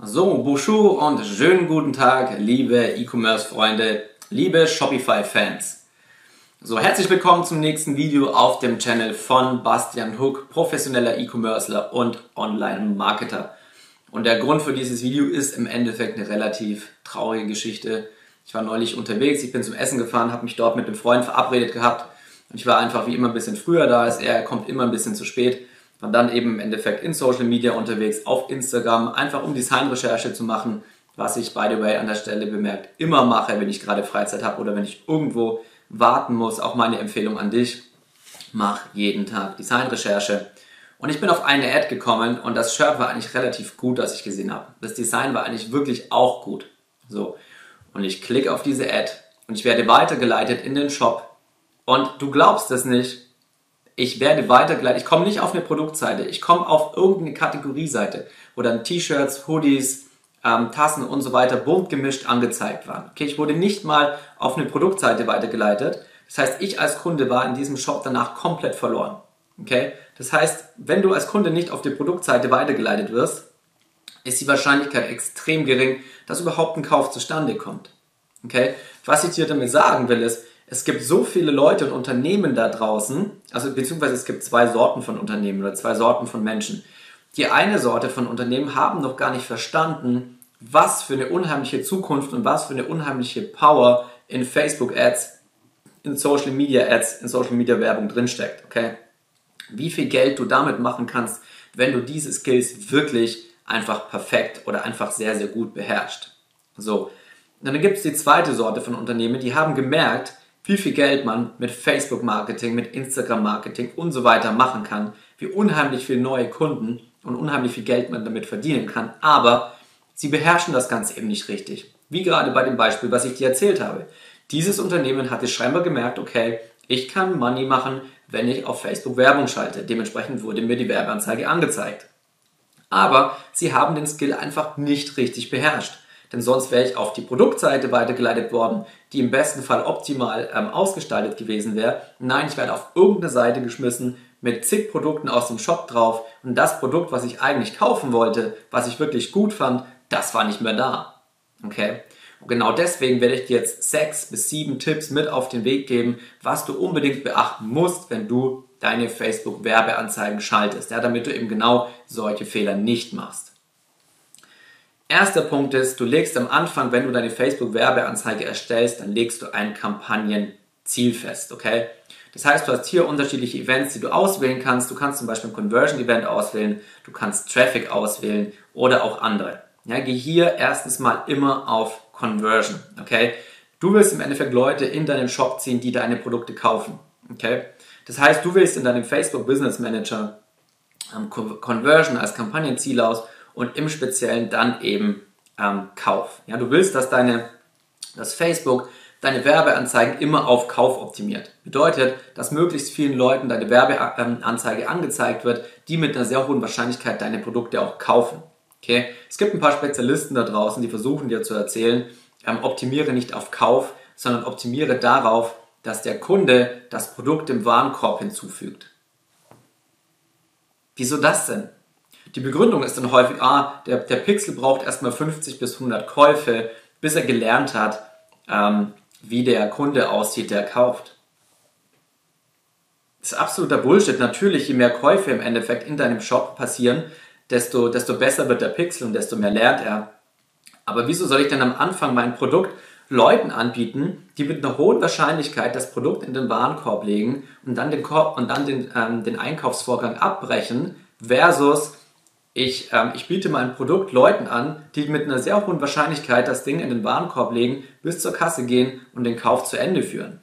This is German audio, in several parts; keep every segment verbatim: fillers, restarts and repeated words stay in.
So, bonjour und schönen guten Tag, liebe E-Commerce-Freunde, liebe Shopify-Fans. So, herzlich willkommen zum nächsten Video auf dem Channel von Bastian Hook, professioneller E-Commercer und Online-Marketer. Und der Grund für dieses Video ist im Endeffekt eine relativ traurige Geschichte. Ich war neulich unterwegs, ich bin zum Essen gefahren, habe mich dort mit einem Freund verabredet gehabt. Und ich war einfach wie immer ein bisschen früher da, als er kommt immer ein bisschen zu spät. War dann eben im Endeffekt in Social Media unterwegs, auf Instagram, einfach um Designrecherche zu machen, was ich, by the way, an der Stelle bemerkt, immer mache, wenn ich gerade Freizeit habe oder wenn ich irgendwo warten muss. Auch meine Empfehlung an dich, mach jeden Tag Designrecherche. Und ich bin auf eine Ad gekommen und das Shirt war eigentlich relativ gut, das ich gesehen habe. Das Design war eigentlich wirklich auch gut. So, und ich klicke auf diese Ad und ich werde weitergeleitet in den Shop. Und du glaubst es nicht, ich werde weitergeleitet, ich komme nicht auf eine Produktseite, ich komme auf irgendeine Kategorieseite, wo dann T-Shirts, Hoodies, ähm, Tassen und so weiter bunt gemischt angezeigt waren. Okay, ich wurde nicht mal auf eine Produktseite weitergeleitet. Das heißt, ich als Kunde war in diesem Shop danach komplett verloren. Okay, das heißt, wenn du als Kunde nicht auf die Produktseite weitergeleitet wirst, ist die Wahrscheinlichkeit extrem gering, dass überhaupt ein Kauf zustande kommt. Okay, was ich dir damit sagen will ist, es gibt so viele Leute und Unternehmen da draußen, also beziehungsweise es gibt zwei Sorten von Unternehmen oder zwei Sorten von Menschen. Die eine Sorte von Unternehmen haben noch gar nicht verstanden, was für eine unheimliche Zukunft und was für eine unheimliche Power in Facebook-Ads, in Social-Media-Ads, in Social-Media-Werbung drinsteckt. Okay? Wie viel Geld du damit machen kannst, wenn du diese Skills wirklich einfach perfekt oder einfach sehr, sehr gut beherrschst. So, und dann gibt es die zweite Sorte von Unternehmen, die haben gemerkt, wie viel Geld man mit Facebook-Marketing, mit Instagram-Marketing und so weiter machen kann, wie unheimlich viele neue Kunden und unheimlich viel Geld man damit verdienen kann, aber sie beherrschen das Ganze eben nicht richtig. Wie gerade bei dem Beispiel, was ich dir erzählt habe. Dieses Unternehmen hatte scheinbar gemerkt, okay, ich kann Money machen, wenn ich auf Facebook Werbung schalte. Dementsprechend wurde mir die Werbeanzeige angezeigt. Aber sie haben den Skill einfach nicht richtig beherrscht. Denn sonst wäre ich auf die Produktseite weitergeleitet worden, die im besten Fall optimal ähm, ausgestaltet gewesen wäre. Nein, ich werde auf irgendeine Seite geschmissen mit zig Produkten aus dem Shop drauf und das Produkt, was ich eigentlich kaufen wollte, was ich wirklich gut fand, das war nicht mehr da. Okay? Und genau deswegen werde ich dir jetzt sechs bis sieben Tipps mit auf den Weg geben, was du unbedingt beachten musst, wenn du deine Facebook-Werbeanzeigen schaltest, ja, damit du eben genau solche Fehler nicht machst. Erster Punkt ist, du legst am Anfang, wenn du deine Facebook-Werbeanzeige erstellst, dann legst du ein Kampagnenziel fest, okay? Das heißt, du hast hier unterschiedliche Events, die du auswählen kannst. Du kannst zum Beispiel ein Conversion-Event auswählen, du kannst Traffic auswählen oder auch andere. Ja, geh hier erstens mal immer auf Conversion, okay? Du willst im Endeffekt Leute in deinen Shop ziehen, die deine Produkte kaufen, okay? Das heißt, du wählst in deinem Facebook-Business-Manager ähm, Conversion als Kampagnenziel aus, und im Speziellen dann eben ähm, Kauf. Ja, du willst, dass, deine, dass Facebook deine Werbeanzeigen immer auf Kauf optimiert. Bedeutet, dass möglichst vielen Leuten deine Werbeanzeige angezeigt wird, die mit einer sehr hohen Wahrscheinlichkeit deine Produkte auch kaufen. Okay? Es gibt ein paar Spezialisten da draußen, die versuchen dir zu erzählen, ähm, optimiere nicht auf Kauf, sondern optimiere darauf, dass der Kunde das Produkt im Warenkorb hinzufügt. Wieso das denn? Die Begründung ist dann häufig, ah, der, der Pixel braucht erstmal fünfzig bis hundert Käufe, bis er gelernt hat, ähm, wie der Kunde aussieht, der kauft. Das ist absoluter Bullshit. Natürlich, je mehr Käufe im Endeffekt in deinem Shop passieren, desto, desto besser wird der Pixel und desto mehr lernt er. Aber wieso soll ich denn am Anfang mein Produkt Leuten anbieten, die mit einer hohen Wahrscheinlichkeit das Produkt in den Warenkorb legen und dann den, Korb, und dann den, ähm, den Einkaufsvorgang abbrechen versus... Ich, ähm, ich biete mein Produkt Leuten an, die mit einer sehr hohen Wahrscheinlichkeit das Ding in den Warenkorb legen, bis zur Kasse gehen und den Kauf zu Ende führen.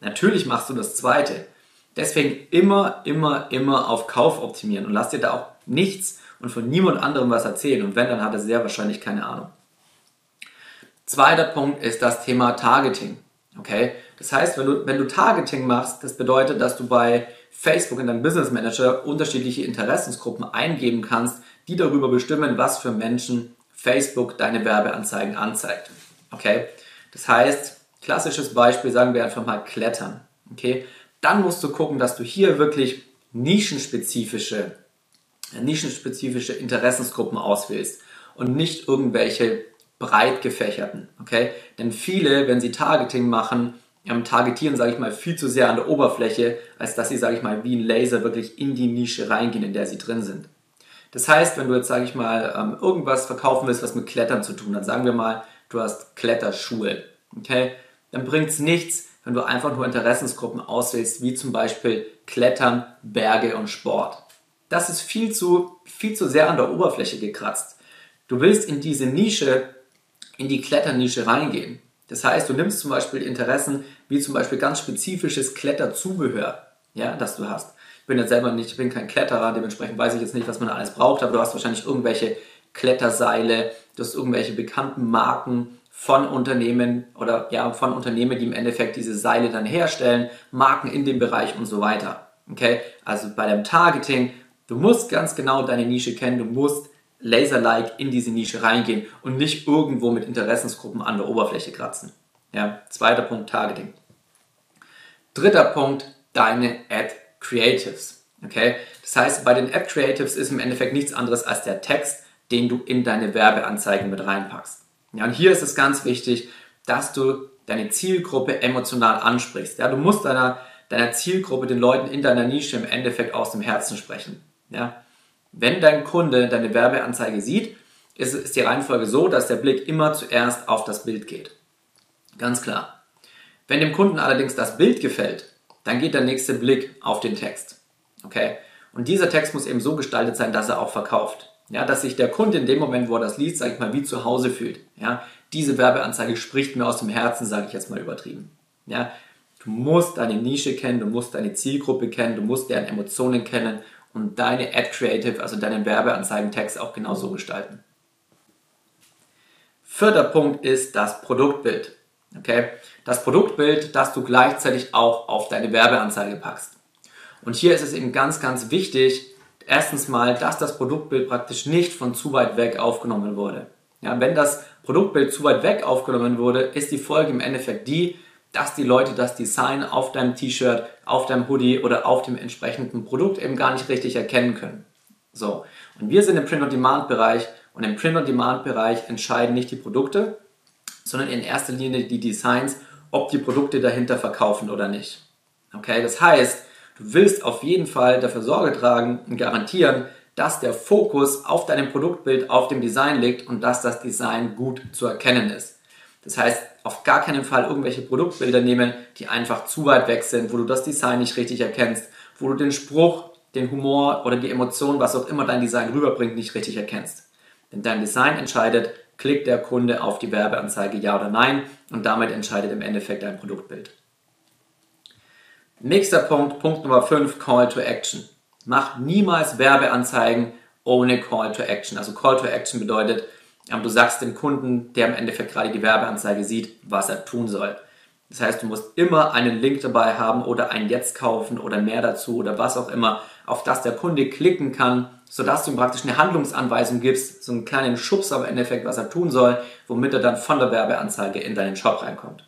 Natürlich machst du das Zweite. Deswegen immer, immer, immer auf Kauf optimieren und lass dir da auch nichts und von niemand anderem was erzählen. Und wenn, dann hat er sehr wahrscheinlich keine Ahnung. Zweiter Punkt ist das Thema Targeting. Okay? Das heißt, wenn du, wenn du Targeting machst, das bedeutet, dass du bei Facebook in deinem Business Manager unterschiedliche Interessensgruppen eingeben kannst, die darüber bestimmen, was für Menschen Facebook deine Werbeanzeigen anzeigt. Okay? Das heißt, klassisches Beispiel, sagen wir einfach mal Klettern. Okay? Dann musst du gucken, dass du hier wirklich nischenspezifische, nischenspezifische Interessensgruppen auswählst. und nicht irgendwelche breit gefächerten, okay? Denn viele, wenn sie Targeting machen, ähm, targetieren, sage ich mal, viel zu sehr an der Oberfläche, als dass sie, sage ich mal, wie ein Laser wirklich in die Nische reingehen, in der sie drin sind. Das heißt, wenn du jetzt, sage ich mal, ähm, irgendwas verkaufen willst, was mit Klettern zu tun hat, sagen wir mal, du hast Kletterschuhe, okay? Dann bringt es nichts, wenn du einfach nur Interessensgruppen auswählst, wie zum Beispiel Klettern, Berge und Sport. Das ist viel zu, viel zu sehr an der Oberfläche gekratzt. Du willst in diese Nische, in die Kletternische reingehen. Das heißt, du nimmst zum Beispiel Interessen, wie zum Beispiel ganz spezifisches Kletterzubehör, ja, das du hast. Ich bin jetzt selber nicht, ich bin kein Kletterer, dementsprechend weiß ich jetzt nicht, was man alles braucht, aber du hast wahrscheinlich irgendwelche Kletterseile, du hast irgendwelche bekannten Marken von Unternehmen oder ja, von Unternehmen, die im Endeffekt diese Seile dann herstellen, Marken in dem Bereich und so weiter. Okay? Also bei dem Targeting, du musst ganz genau deine Nische kennen, du musst laser-like in diese Nische reingehen und nicht irgendwo mit Interessensgruppen an der Oberfläche kratzen. Ja? Zweiter Punkt, Targeting. Dritter Punkt, deine Ad Creatives. Okay? Das heißt, bei den Ad Creatives ist im Endeffekt nichts anderes als der Text, den du in deine Werbeanzeigen mit reinpackst. Ja, und hier ist es ganz wichtig, dass du deine Zielgruppe emotional ansprichst. Ja, du musst deiner, deiner Zielgruppe, den Leuten in deiner Nische im Endeffekt aus dem Herzen sprechen. Ja, wenn dein Kunde deine Werbeanzeige sieht, ist, ist die Reihenfolge so, dass der Blick immer zuerst auf das Bild geht. Ganz klar. Wenn dem Kunden allerdings das Bild gefällt, dann geht der nächste Blick auf den Text. Okay? Und dieser Text muss eben so gestaltet sein, dass er auch verkauft. Ja, dass sich der Kunde in dem Moment, wo er das liest, sage ich mal, wie zu Hause fühlt. Ja, diese Werbeanzeige spricht mir aus dem Herzen, sage ich jetzt mal übertrieben. Ja, du musst deine Nische kennen, du musst deine Zielgruppe kennen, du musst deren Emotionen kennen und deine Ad Creative, also deinen Werbeanzeigentext auch genau so gestalten. Vierter Punkt ist das Produktbild. Okay? Das Produktbild, das du gleichzeitig auch auf deine Werbeanzeige packst. Und hier ist es eben ganz, ganz wichtig, erstens mal, dass das Produktbild praktisch nicht von zu weit weg aufgenommen wurde. Ja, wenn das Produktbild zu weit weg aufgenommen wurde, ist die Folge im Endeffekt die, dass die Leute das Design auf deinem T-Shirt, auf deinem Hoodie oder auf dem entsprechenden Produkt eben gar nicht richtig erkennen können. So, und wir sind im Print-on-Demand-Bereich und im Print-on-Demand-Bereich entscheiden nicht die Produkte, sondern in erster Linie die Designs, ob die Produkte dahinter verkaufen oder nicht. Okay, das heißt, du willst auf jeden Fall dafür Sorge tragen und garantieren, dass der Fokus auf deinem Produktbild, auf dem Design liegt und dass das Design gut zu erkennen ist. Das heißt, auf gar keinen Fall irgendwelche Produktbilder nehmen, die einfach zu weit weg sind, wo du das Design nicht richtig erkennst, wo du den Spruch, den Humor oder die Emotion, was auch immer dein Design rüberbringt, nicht richtig erkennst. Denn dein Design entscheidet, klickt der Kunde auf die Werbeanzeige ja oder nein und damit entscheidet im Endeffekt dein Produktbild. Nächster Punkt, Punkt Nummer fünf, Call to Action. Mach niemals Werbeanzeigen ohne Call to Action. Also Call to Action bedeutet, du sagst dem Kunden, der im Endeffekt gerade die Werbeanzeige sieht, was er tun soll. Das heißt, du musst immer einen Link dabei haben oder ein Jetzt kaufen oder mehr dazu oder was auch immer, auf das der Kunde klicken kann, sodass du ihm praktisch eine Handlungsanweisung gibst, so einen kleinen Schubs am Endeffekt, was er tun soll, womit er dann von der Werbeanzeige in deinen Shop reinkommt.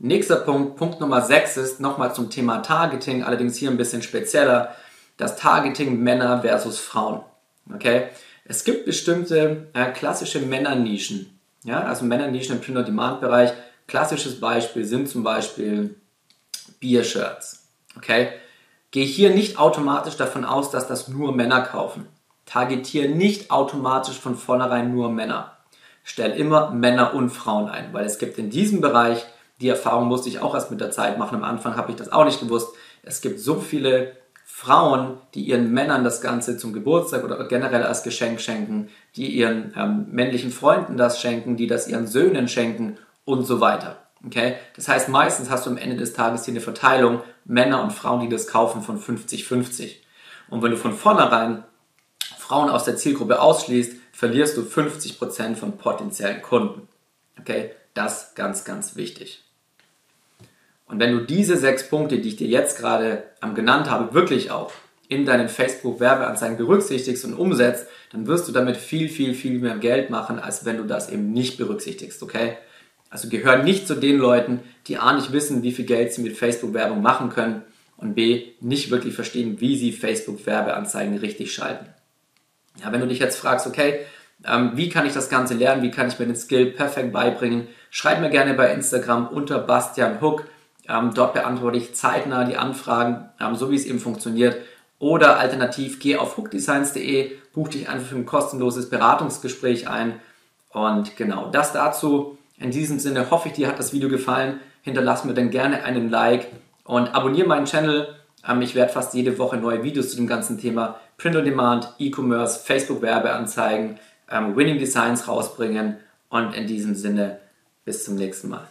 Nächster Punkt, Punkt Nummer sechs ist nochmal zum Thema Targeting, allerdings hier ein bisschen spezieller, das Targeting Männer versus Frauen. Okay? Es gibt bestimmte äh, klassische Männernischen, ja? Also Männernischen im Print-on-Demand-Bereich. Klassisches Beispiel sind zum Beispiel Biershirts. Okay? Geh hier nicht automatisch davon aus, dass das nur Männer kaufen. Targetiere nicht automatisch von vornherein nur Männer. Stell immer Männer und Frauen ein, weil es gibt in diesem Bereich, die Erfahrung musste ich auch erst mit der Zeit machen. Am Anfang habe ich das auch nicht gewusst. Es gibt so viele Frauen, die ihren Männern das Ganze zum Geburtstag oder generell als Geschenk schenken, die ihren ähm, männlichen Freunden das schenken, die das ihren Söhnen schenken und so weiter. Okay? Das heißt, meistens hast du am Ende des Tages hier eine Verteilung Männer und Frauen, die das kaufen, von fünfzig fünfzig. Und wenn du von vornherein Frauen aus der Zielgruppe ausschließt, verlierst du fünfzig Prozent von potenziellen Kunden. Okay? Das ist ganz, ganz wichtig. Und wenn du diese sechs Punkte, die ich dir jetzt gerade am genannt habe, wirklich auch in deinen Facebook-Werbeanzeigen berücksichtigst und umsetzt, dann wirst du damit viel, viel, viel mehr Geld machen, als wenn du das eben nicht berücksichtigst, okay? Also gehör nicht zu den Leuten, die A, nicht wissen, wie viel Geld sie mit Facebook-Werbung machen können und B, nicht wirklich verstehen, wie sie Facebook-Werbeanzeigen richtig schalten. Ja, wenn du dich jetzt fragst, okay, ähm, wie kann ich das Ganze lernen, wie kann ich mir den Skill perfekt beibringen, schreib mir gerne bei Instagram unter Bastian Hook. Ähm, dort beantworte ich zeitnah die Anfragen, ähm, so wie es eben funktioniert. Oder alternativ, geh auf hookdesigns punkt de, buch dich einfach für ein kostenloses Beratungsgespräch ein. Und genau das dazu. In diesem Sinne hoffe ich, dir hat das Video gefallen. Hinterlass mir dann gerne einen Like und abonniere meinen Channel. Ich werde fast jede Woche neue Videos zu dem ganzen Thema Print-on-Demand, E-Commerce, Facebook-Werbeanzeigen, Winning Designs rausbringen. Und in diesem Sinne, bis zum nächsten Mal.